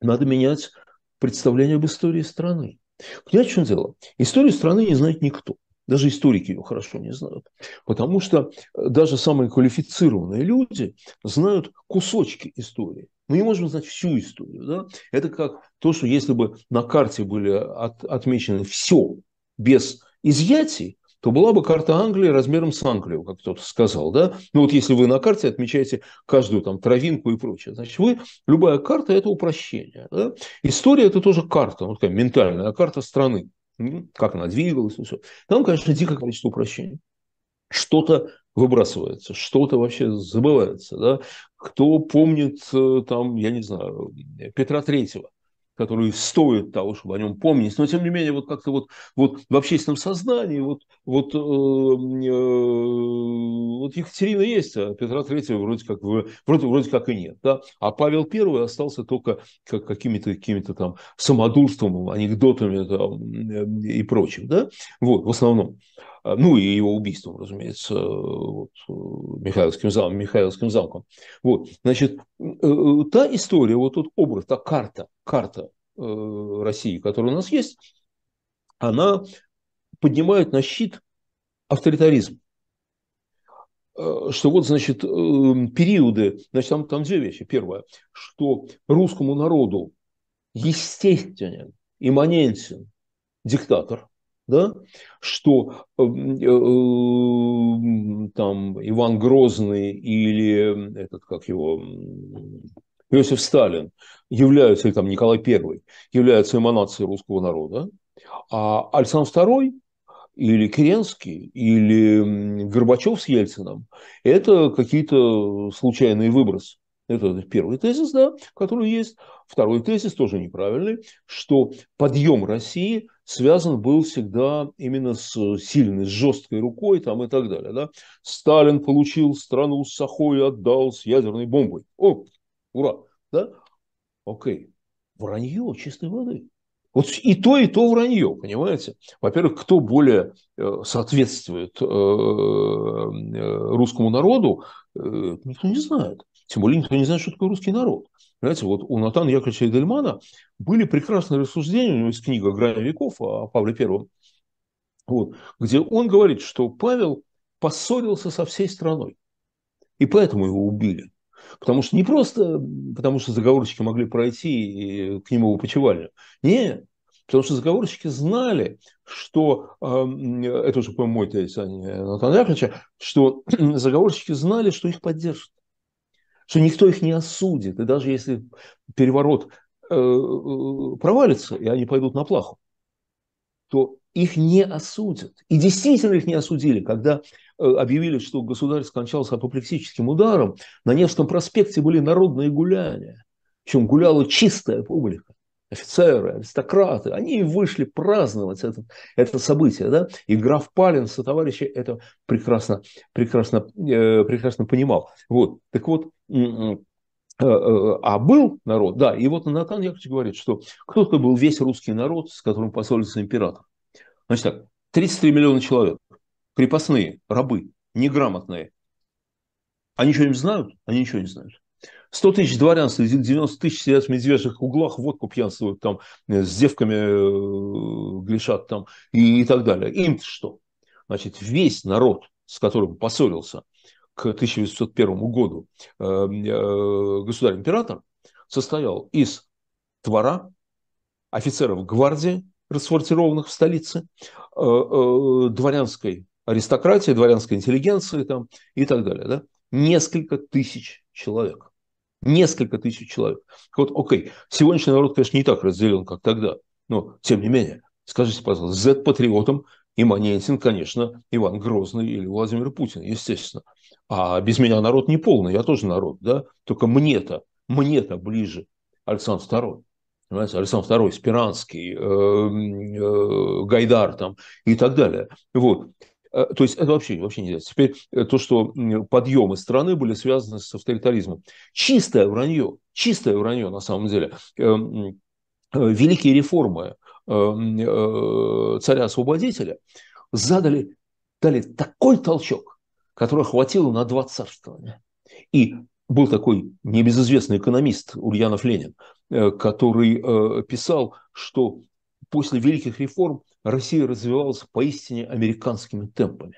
Надо менять представление об истории страны. Понимаете, в чем дело? Историю страны не знает никто. Даже историки ее хорошо не знают. Потому что даже самые квалифицированные люди знают кусочки истории. Мы не можем знать всю историю. Да? Это как то, что если бы на карте были от, отмечены все без изъятий, то была бы карта Англии размером с Англию, как кто-то сказал. Да? Ну вот если вы на карте отмечаете каждую там травинку и прочее, значит, вы, любая карта – это упрощение. Да? История – это тоже карта, ну, такая ментальная карта страны. Как она двигалась, и все. Там, конечно, дикое количество упрощений. Что-то выбрасывается, что-то вообще забывается. Да? Кто помнит, там, я не знаю, Петра Третьего, который стоит того, чтобы о нем помнить, но, тем не менее, вот как-то вот, вот в общественном сознании вот, вот, э, э, вот Екатерина есть, а Петра Третьего вроде как, вроде, вроде как и нет. Да? А Павел Первый остался только как, какими-то, какими-то там самодурством, анекдотами там, и прочим. Да? Вот, в основном. Ну, и его убийством, разумеется, вот, Михайловским, зам, Михайловским замком. Вот, значит, та история, вот тот образ, та карта, карта э, России, которая у нас есть, она поднимает на щит авторитаризм. Что вот, значит, э, периоды, значит, там, там две вещи. Первое, что русскому народу естественен, имманентен диктатор. Да? Что э, э, там Иван Грозный или этот, как его, Иосиф Сталин являются, или там Николай Первый являются эманацией русского народа, а Александр Второй или Керенский или Горбачев с Ельцином — это какие-то случайные выбросы. Это первый тезис, да, который есть. Второй тезис, тоже неправильный, что подъем России связан был всегда именно с сильной, с жесткой рукой там, и так далее. Да. Сталин получил страну с сахой, отдал с ядерной бомбой. О, ура! Да? Окей. Вранье чистой воды. Вот и то, и то вранье, понимаете? Во-первых, кто более соответствует русскому народу, никто не знает. Тем более никто не знает, что такое русский народ. Понимаете, вот у Натана Яковлевича Эдельмана были прекрасные рассуждения, у него есть книга «Грани веков» о Павле Первом, вот, где он говорит, что Павел поссорился со всей страной, и поэтому его убили. Потому что не просто потому, что заговорщики могли пройти к нему в опочивальню. Нет, Потому что заговорщики знали, что, это уже, по-моему, мой тезис, а не Натана Яковлевича, что заговорщики знали, что их поддержат, что никто их не осудит. И даже если переворот провалится, и они пойдут на плаху, то их не осудят. И действительно их не осудили, когда объявили, что государь скончался апоплексическим ударом. На Невском проспекте были народные гуляния, причем гуляла чистая публика. Офицеры, аристократы, они и вышли праздновать это, это событие. Да? И граф Палин со товарищи это прекрасно, прекрасно, э, прекрасно понимал. Вот. Так вот, э, э, а был народ, да, и вот Натан Яковлевич говорит, что кто-то был весь русский народ, с которым поссорился император. Значит так, тридцать три миллиона человек, крепостные, рабы, неграмотные. Они что-нибудь знают? Они ничего не знают. сто тысяч дворян, девяносто тысяч сидят в медвежьих углах, водку пьянствуют, там, с девками грешат там, и, и так далее. Им-то что? Значит, весь народ, с которым поссорился к тысяча девятьсот первому году э, э, государь-император, состоял из двора, офицеров гвардии, расформированных в столице, э, э, дворянской аристократии, дворянской интеллигенции там, и так далее. Да? Несколько тысяч человек. Несколько тысяч человек. Вот, окей, сегодняшний народ, конечно, не так разделен, как тогда, но, тем не менее, скажите, пожалуйста, зет-патриотом имманентен, конечно, Иван Грозный или Владимир Путин, естественно. А без меня народ не полный, я тоже народ, да? Только мне-то, мне-то ближе Александр Второй. Понимаете? Александр Второй, Спиранский, э -э -э Гайдар там, и так далее. Вот. То есть это вообще, вообще нельзя. Теперь то, что подъемы страны были связаны с авторитаризмом. Чистое вранье, чистое вранье на самом деле. Великие реформы царя-освободителя задали, дали такой толчок, который хватило на два царствования. И был такой небезызвестный экономист Ульянов Ленин, который писал, что после великих реформ Россия развивалась поистине американскими темпами.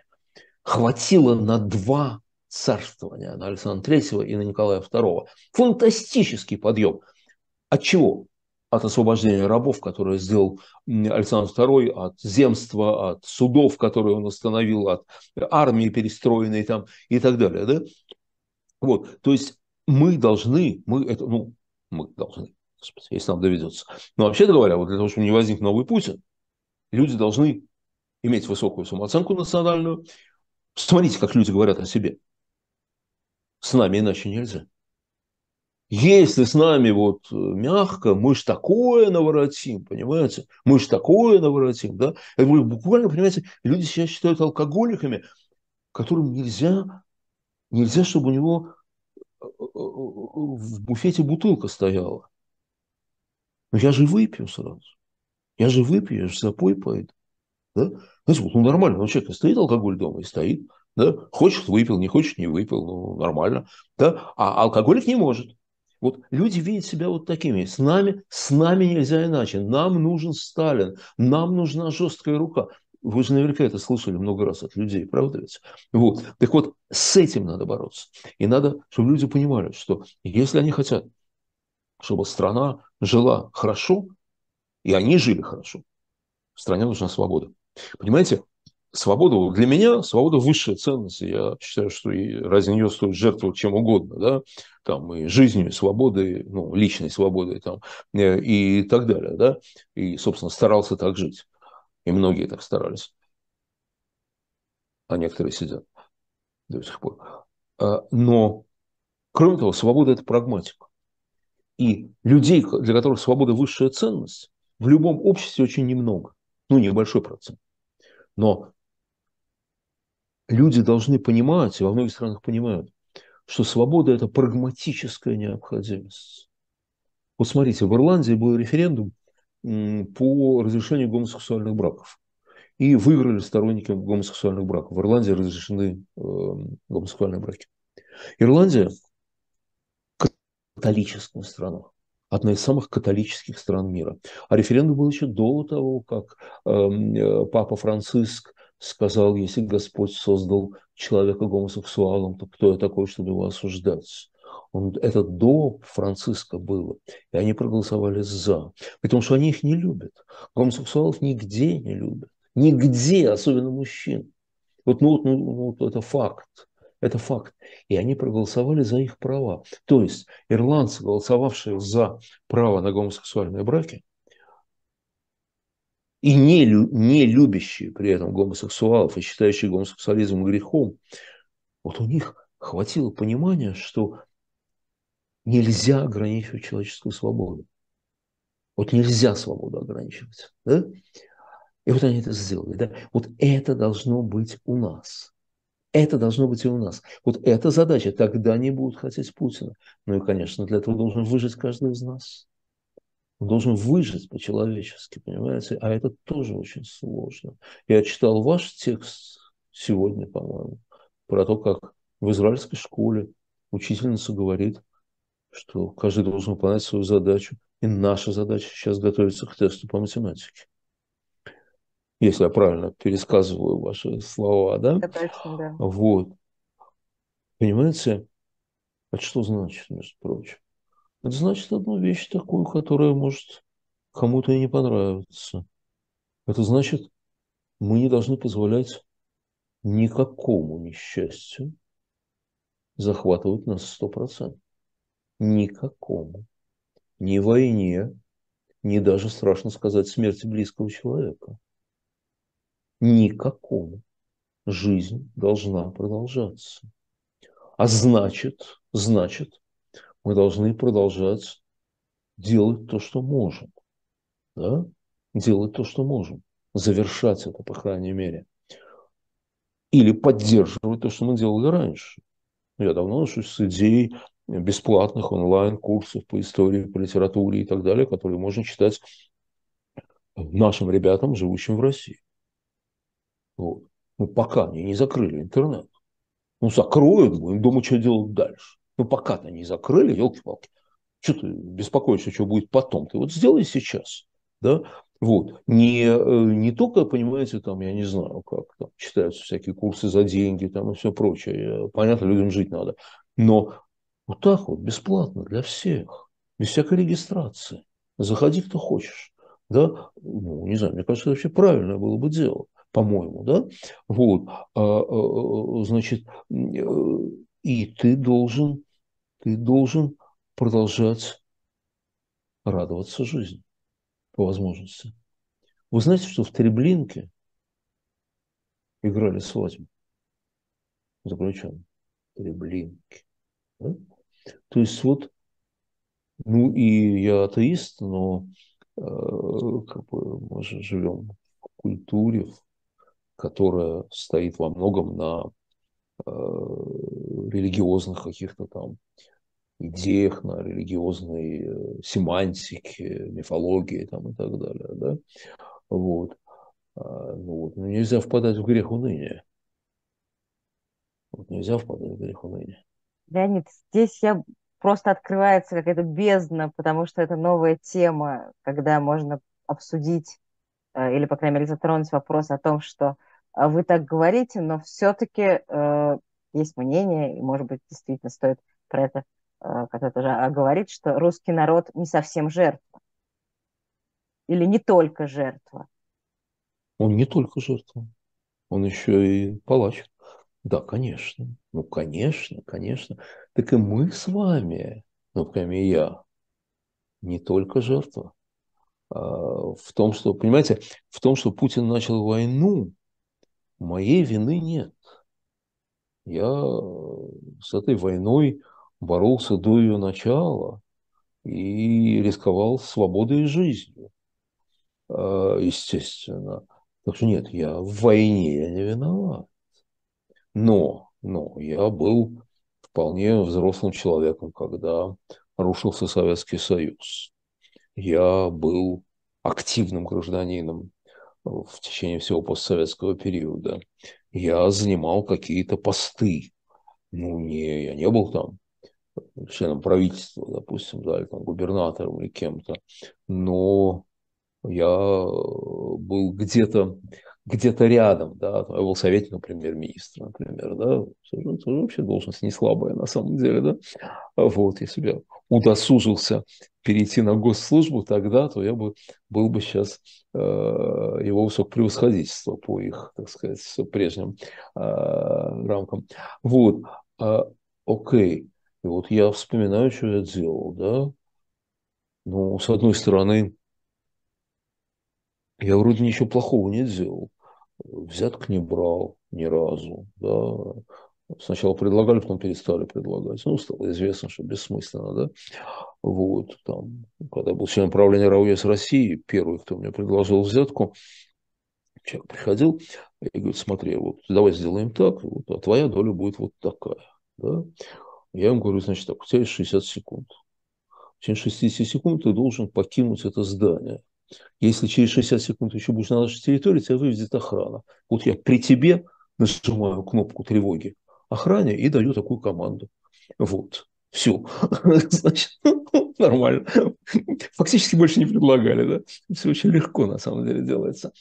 Хватило на два царствования, на Александра Третьего и на Николая Второго. Фантастический подъем. От чего? От освобождения рабов, которое сделал Александр Второй, от земства, от судов, которые он установил, от армии перестроенной там, и так далее. Да? Вот. То есть мы должны, мы это, ну, мы должны, если нам доведется. Но вообще-то говоря, вот для того, чтобы не возник новый Путин, люди должны иметь высокую самооценку национальную. Смотрите, как люди говорят о себе. С нами иначе нельзя. Если с нами вот мягко, мы ж такое наворотим, понимаете? Мы ж такое наворотим, да? Я говорю, буквально, понимаете, люди себя считают алкоголиками, которым нельзя, нельзя, чтобы у него в буфете бутылка стояла. Но я же выпью сразу. Я же выпью, я же запой пойду. Да? Знаете, вот, ну нормально, у человека стоит алкоголь дома и стоит. Да? Хочет – выпил, не хочет – не выпил. Ну, нормально. Да? А алкоголик не может. Вот люди видят себя вот такими. С нами, с нами нельзя иначе. Нам нужен Сталин. Нам нужна жесткая рука. Вы же наверняка это слышали много раз от людей, правда ведь? Вот. Так вот, с этим надо бороться. И надо, чтобы люди понимали, что если они хотят, чтобы страна жила хорошо, и они жили хорошо. В стране нужна свобода. Понимаете, свобода для меня, свобода высшая ценность. Я считаю, что и ради нее стоит жертвовать чем угодно. Да? Там и жизнью, и свободой, ну, личной свободой там, и так далее. Да? И, собственно, старался так жить. И многие так старались. А некоторые сидят до сих пор. Но, кроме того, свобода – это прагматика. И людей, для которых свобода – высшая ценность, в любом обществе очень немного, ну, небольшой процент. Но люди должны понимать, и во многих странах понимают, что свобода – это прагматическая необходимость. Вот смотрите, в Ирландии был референдум по разрешению гомосексуальных браков. И выиграли сторонники гомосексуальных браков. В Ирландии разрешены гомосексуальные браки. Ирландия – католическая страна. Одна из самых католических стран мира. А референдум был еще до того, как э, Папа Франциск сказал, если Господь создал человека гомосексуалом, то кто я такой, чтобы его осуждать? Он, это до Франциска было. И они проголосовали за. Потому что они их не любят. Гомосексуалов нигде не любят. Нигде, особенно мужчин. Вот, ну, ну, вот это факт. Это факт. И они проголосовали за их права. То есть ирландцы, голосовавшие за право на гомосексуальные браки, и не, не любящие при этом гомосексуалов и считающие гомосексуализм грехом, вот у них хватило понимания, что нельзя ограничивать человеческую свободу. Вот нельзя свободу ограничивать. Да? И вот они это сделали. Да? Вот это должно быть у нас. Это должно быть и у нас. Вот эта задача. Тогда не будут хотеть Путина. Ну и, конечно, для этого должен выжить каждый из нас. Он должен выжить по-человечески, понимаете? А это тоже очень сложно. Я читал ваш текст сегодня, по-моему, про то, как в израильской школе учительница говорит, что каждый должен выполнять свою задачу. И наша задача сейчас готовиться к тесту по математике. Если я правильно пересказываю ваши слова, да? Да, точно, да. Вот. Понимаете, это что значит, между прочим? Это значит одну вещь такую, которая, может, кому-то и не понравится. Это значит, мы не должны позволять никакому несчастью захватывать нас сто процентов. Никакому. Ни войне, ни даже, страшно сказать, смерти близкого человека. Никакому. Жизнь должна продолжаться. А значит, значит, мы должны продолжать делать то, что можем. Да? Делать то, что можем. Завершать это, по крайней мере. Или поддерживать то, что мы делали раньше. Я давно ношусь с идеей бесплатных онлайн-курсов по истории, по литературе и так далее, которые можно читать нашим ребятам, живущим в России. Вот. Ну, пока они не закрыли интернет. Ну, закроют, будем думать, что делать дальше. Ну, пока-то не закрыли, елки-палки. Что ты беспокоишься, что будет потом? Ты вот сделай сейчас. Да? Вот. Не, не только, понимаете, там, я не знаю, как там читаются всякие курсы за деньги там, и все прочее. Понятно, людям жить надо. Но вот так вот, бесплатно для всех, без всякой регистрации. Заходи, кто хочешь. Да? Ну, не знаю, мне кажется, это вообще правильное было бы дело. По-моему, да, вот, а, а, значит, и ты должен, ты должен продолжать радоваться жизни по возможности. Вы знаете, что в Треблинке играли свадьбу заключенных? Треблинки. Да? То есть вот, ну и я атеист, но э, как бы мы же живем в культуре, в которая стоит во многом на э, религиозных каких-то там идеях, на религиозной семантике, мифологии там, и так далее. Да? Вот. А, ну, вот. Но нельзя впадать в грех уныния. Вот нельзя впадать в грех уныния. Леонид, здесь я... просто открывается какая-то бездна, потому что это новая тема, когда можно обсудить э, или, по крайней мере, затронуть вопрос о том, что вы так говорите, но все-таки э, есть мнение, и, может быть, действительно стоит про это э, как-то тоже говорить, что русский народ не совсем жертва. Или не только жертва. Он не только жертва. Он еще и палач. Да, конечно. Ну, конечно, конечно. Так и мы с вами, ну, кроме я, не только жертва. А в том, что, понимаете, в том, что Путин начал войну, моей вины нет. Я с этой войной боролся до ее начала и рисковал свободой и жизнью, естественно. Так что нет, я в войне я не виноват. Но, но я был вполне взрослым человеком, когда рушился Советский Союз. Я был активным гражданином в течение всего постсоветского периода. Я занимал какие-то посты. Ну, не, я не был там членом правительства, допустим, да, или там губернатором или кем-то. Но я был где-то где-то рядом, да, его советник, например, премьер-министра, например, да, тоже вообще должность не слабая на самом деле, да, вот, если бы я удосужился перейти на госслужбу тогда, то я бы был бы сейчас э, его высокопревосходительство по их, так сказать, прежним э, рамкам, вот, э, окей, и вот я вспоминаю, что я делал, да, ну, с одной стороны, я вроде ничего плохого не делал. Взяток не брал ни разу. Да. Сначала предлагали, потом перестали предлагать. Ну, стало известно, что бессмысленно, да. Вот, там, когда я был членом правления РАО ЕС России, первый, кто мне предложил взятку, человек приходил и говорит: смотри, вот давай сделаем так, вот, а твоя доля будет вот такая. Да? Я им говорю: значит, так, у тебя есть шестьдесят секунд. В течение шестидесяти секунд ты должен покинуть это здание. Если через шестьдесят секунд еще будешь на нашей территории, тебя выведет охрана. Вот я при тебе нажимаю кнопку тревоги охране и даю такую команду. Вот. Все. Значит, нормально. Фактически больше не предлагали, да? Все очень легко, на самом деле, делается.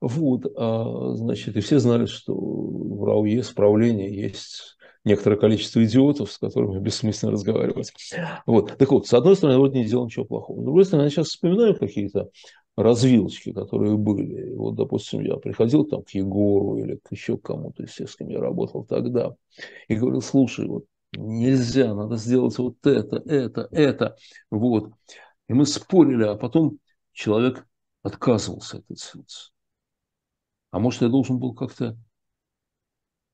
Вот. А, значит, и все знали, что в РАО ЕС правления есть некоторое количество идиотов, с которыми бессмысленно разговаривать. Вот. Так вот, с одной стороны, я вроде не делал ничего плохого. С другой стороны, я сейчас вспоминаю какие-то развилочки, которые были. И вот, допустим, я приходил там к Егору или к еще кому-то из тех, с кем я работал тогда, и говорил: слушай, вот нельзя, надо сделать вот это, это, это. Вот. И мы спорили, а потом человек отказывался от этого. А может, я должен был как-то,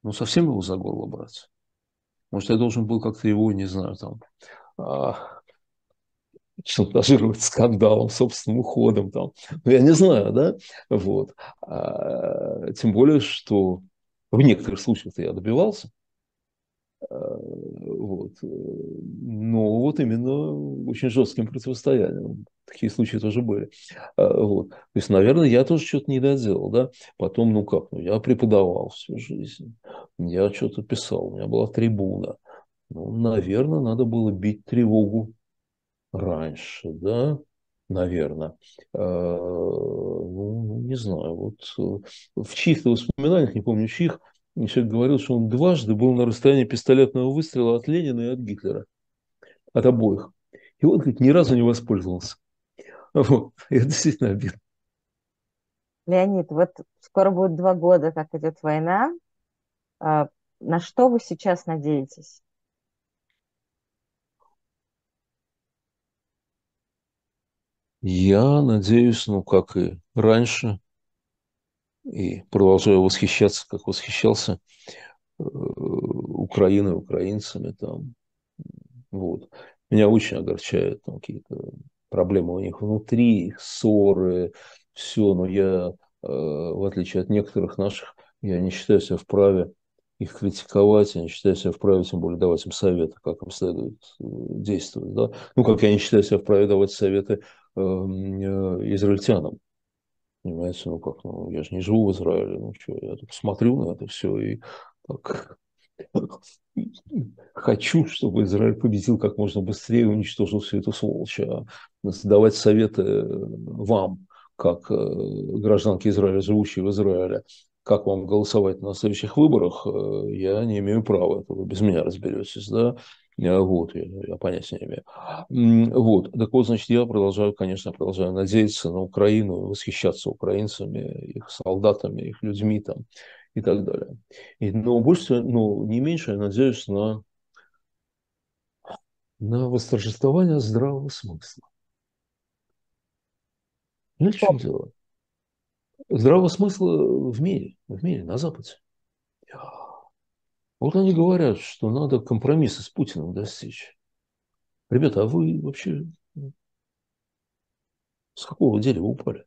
ну, совсем его за горло брать? Может, я должен был как-то его, не знаю, там, а, шантажировать скандалом, собственным уходом, там. Ну, я не знаю, да? Вот. А, тем более, что в некоторых случаях-то я добивался. А, вот. Но вот именно очень жестким противостоянием. Такие случаи тоже были. А, вот. То есть, наверное, я тоже что-то не доделал, да? Потом, ну как, ну я преподавал всю жизнь. Я что-то писал, у меня была трибуна. Ну, наверное, надо было бить тревогу раньше, да? Наверное. А, ну, не знаю, вот в чьих-то воспоминаниях, не помню чьих, человек говорил, что он дважды был на расстоянии пистолетного выстрела от Ленина и от Гитлера. От обоих. И он, говорит, ни разу не воспользовался. Вот. И это действительно обидно. Леонид, вот скоро будет два года, как идет война. На что вы сейчас надеетесь? Я надеюсь, ну, как и раньше, и продолжаю восхищаться, как восхищался Украиной, украинцами там. Вот. Меня очень огорчают там какие-то проблемы у них внутри, их ссоры, все. Но я, в отличие от некоторых наших, я не считаю себя вправе их критиковать, я не считаю себя вправе, тем более, давать им советы, как им следует действовать. Да? Ну, как я не считаю себя вправе давать советы израильтянам. Понимаете, ну как, ну я же не живу в Израиле, ну что, я тут смотрю на это все и так хочу, чтобы Израиль победил как можно быстрее и уничтожил всю эту сволочь. А давать советы вам, как гражданке Израиля, живущей в Израиле, как вам голосовать на следующих выборах, я не имею права, это вы без меня разберетесь, да. Вот, я, я понятия не имею. Вот, так вот, значит, я продолжаю, конечно, продолжаю надеяться на Украину, восхищаться украинцами, их солдатами, их людьми там и так далее. И, но больше, ну, не меньше я надеюсь на, на восторжествование здравого смысла. Ну, в чем дело? Здравого смысла в мире, в мире, на Западе. Вот они говорят, что надо компромисса с Путиным достичь. Ребята, а вы вообще с какого дерева упали?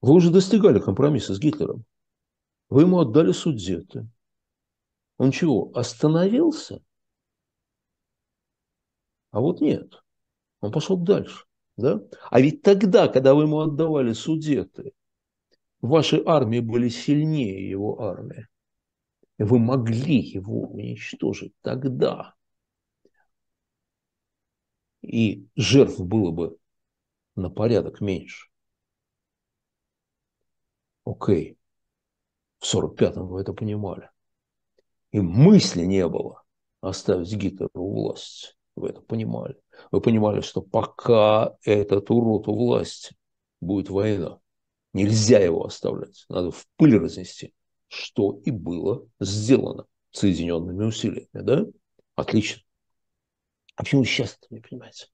Вы уже достигали компромисса с Гитлером. Вы ему отдали Судеты. Он чего, остановился? А вот нет. Он пошел дальше. Да? А ведь тогда, когда вы ему отдавали Судеты, ваши армии были сильнее его армии. Вы могли его уничтожить тогда. И жертв было бы на порядок меньше. Окей. В сорок пятом вы это понимали. И мысли не было оставить Гитлера у власти. Вы это понимали. Вы понимали, что пока этот урод у власти, будет война. Нельзя его оставлять. Надо в пыль разнести. Что и было сделано соединенными усилиями. Да? Отлично. А почему сейчас-то не понимаете?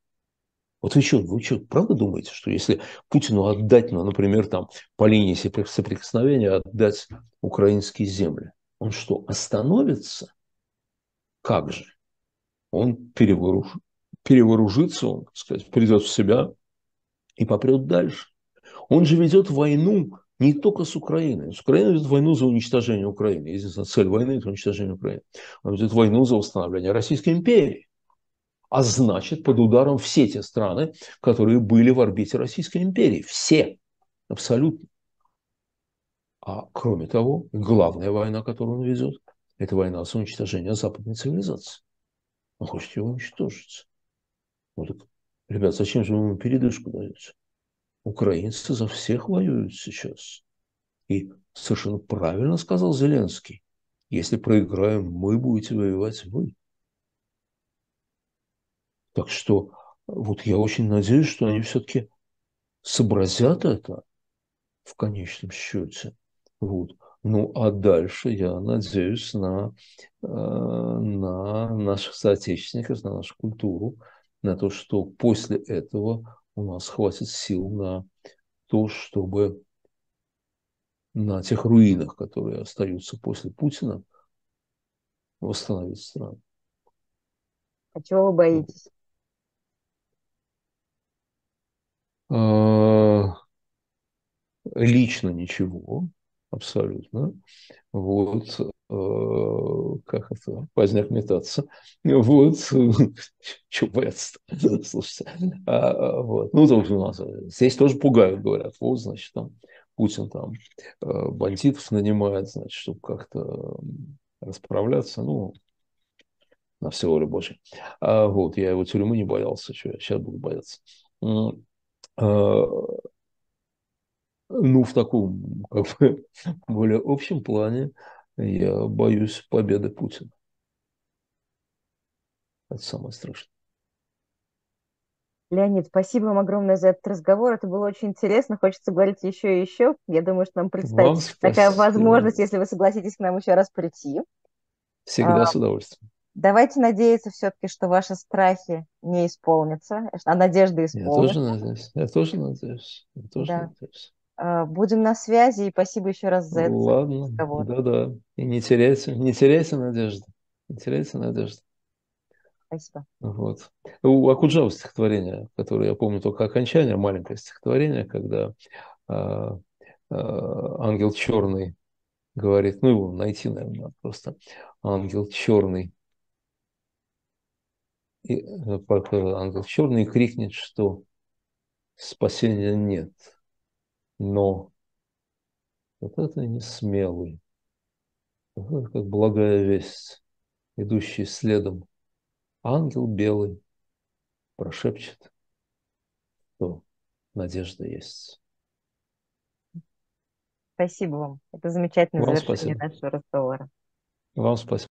Вот вы что, вы что, правда думаете, что если Путину отдать, ну, например, там, по линии соприкосновения отдать украинские земли, он что, остановится? Как же? Он перевооруж... перевооружится, он, так сказать, придет в себя и попрет дальше. Он же ведет войну не только с Украиной. С Украиной ведет войну за уничтожение Украины. Единственная цель войны – это уничтожение Украины. Он ведет войну за восстановление Российской империи. А значит, под ударом все те страны, которые были в орбите Российской империи. Все. Абсолютно. А кроме того, главная война, которую он ведет, это война за уничтожение западной цивилизации. Он хочет ее уничтожить. Ну так, ребят, зачем же вы ему передышку даете? Украинцы за всех воюют сейчас. И совершенно правильно сказал Зеленский. Если проиграем мы, будете воевать вы. Так что вот я очень надеюсь, что они все-таки сообразят это в конечном счете. Вот. Ну, а дальше я надеюсь на, на наших соотечественников, на нашу культуру, на то, что после этого у нас хватит сил на то, чтобы на тех руинах, которые остаются после Путина, восстановить страну. А чего вы боитесь? Лично ничего, абсолютно. Вот как это, поздняк метаться. Вот, чего бояться-то, слушайте. А, вот. Ну, то, у нас здесь тоже пугают, говорят. Вот, значит, там Путин там бандитов нанимает, значит, чтобы как-то расправляться. Ну, на все воля Божья. А, вот, я его тюрьмы не боялся, что я сейчас буду бояться. Ну, в таком, как бы, более общем плане я боюсь победы Путина. Это самое страшное. Леонид, спасибо вам огромное за этот разговор. Это было очень интересно. Хочется говорить еще и еще. Я думаю, что нам предстоит такая возможность, если вы согласитесь к нам еще раз прийти. Всегда а, с удовольствием. Давайте надеяться все-таки, что ваши страхи не исполнятся, а надежды исполнятся. Я тоже надеюсь. Я тоже надеюсь. Я тоже да. надеюсь. Будем на связи, и спасибо еще раз за этот Ладно, разговор. Да-да, и не теряйте, не теряйте надежды, не теряйте надежды. Спасибо. Вот. У Акуджава стихотворение, которое я помню только окончание, маленькое стихотворение, когда а, а, ангел черный говорит, ну его найти, наверное, просто ангел черный, и, ангел черный крикнет, что спасения нет. Но вот это не смелый, вот это как благая весть, идущий следом ангел белый прошепчет, что надежда есть. Спасибо вам. Это замечательное завершение нашего разговора. Вам спасибо.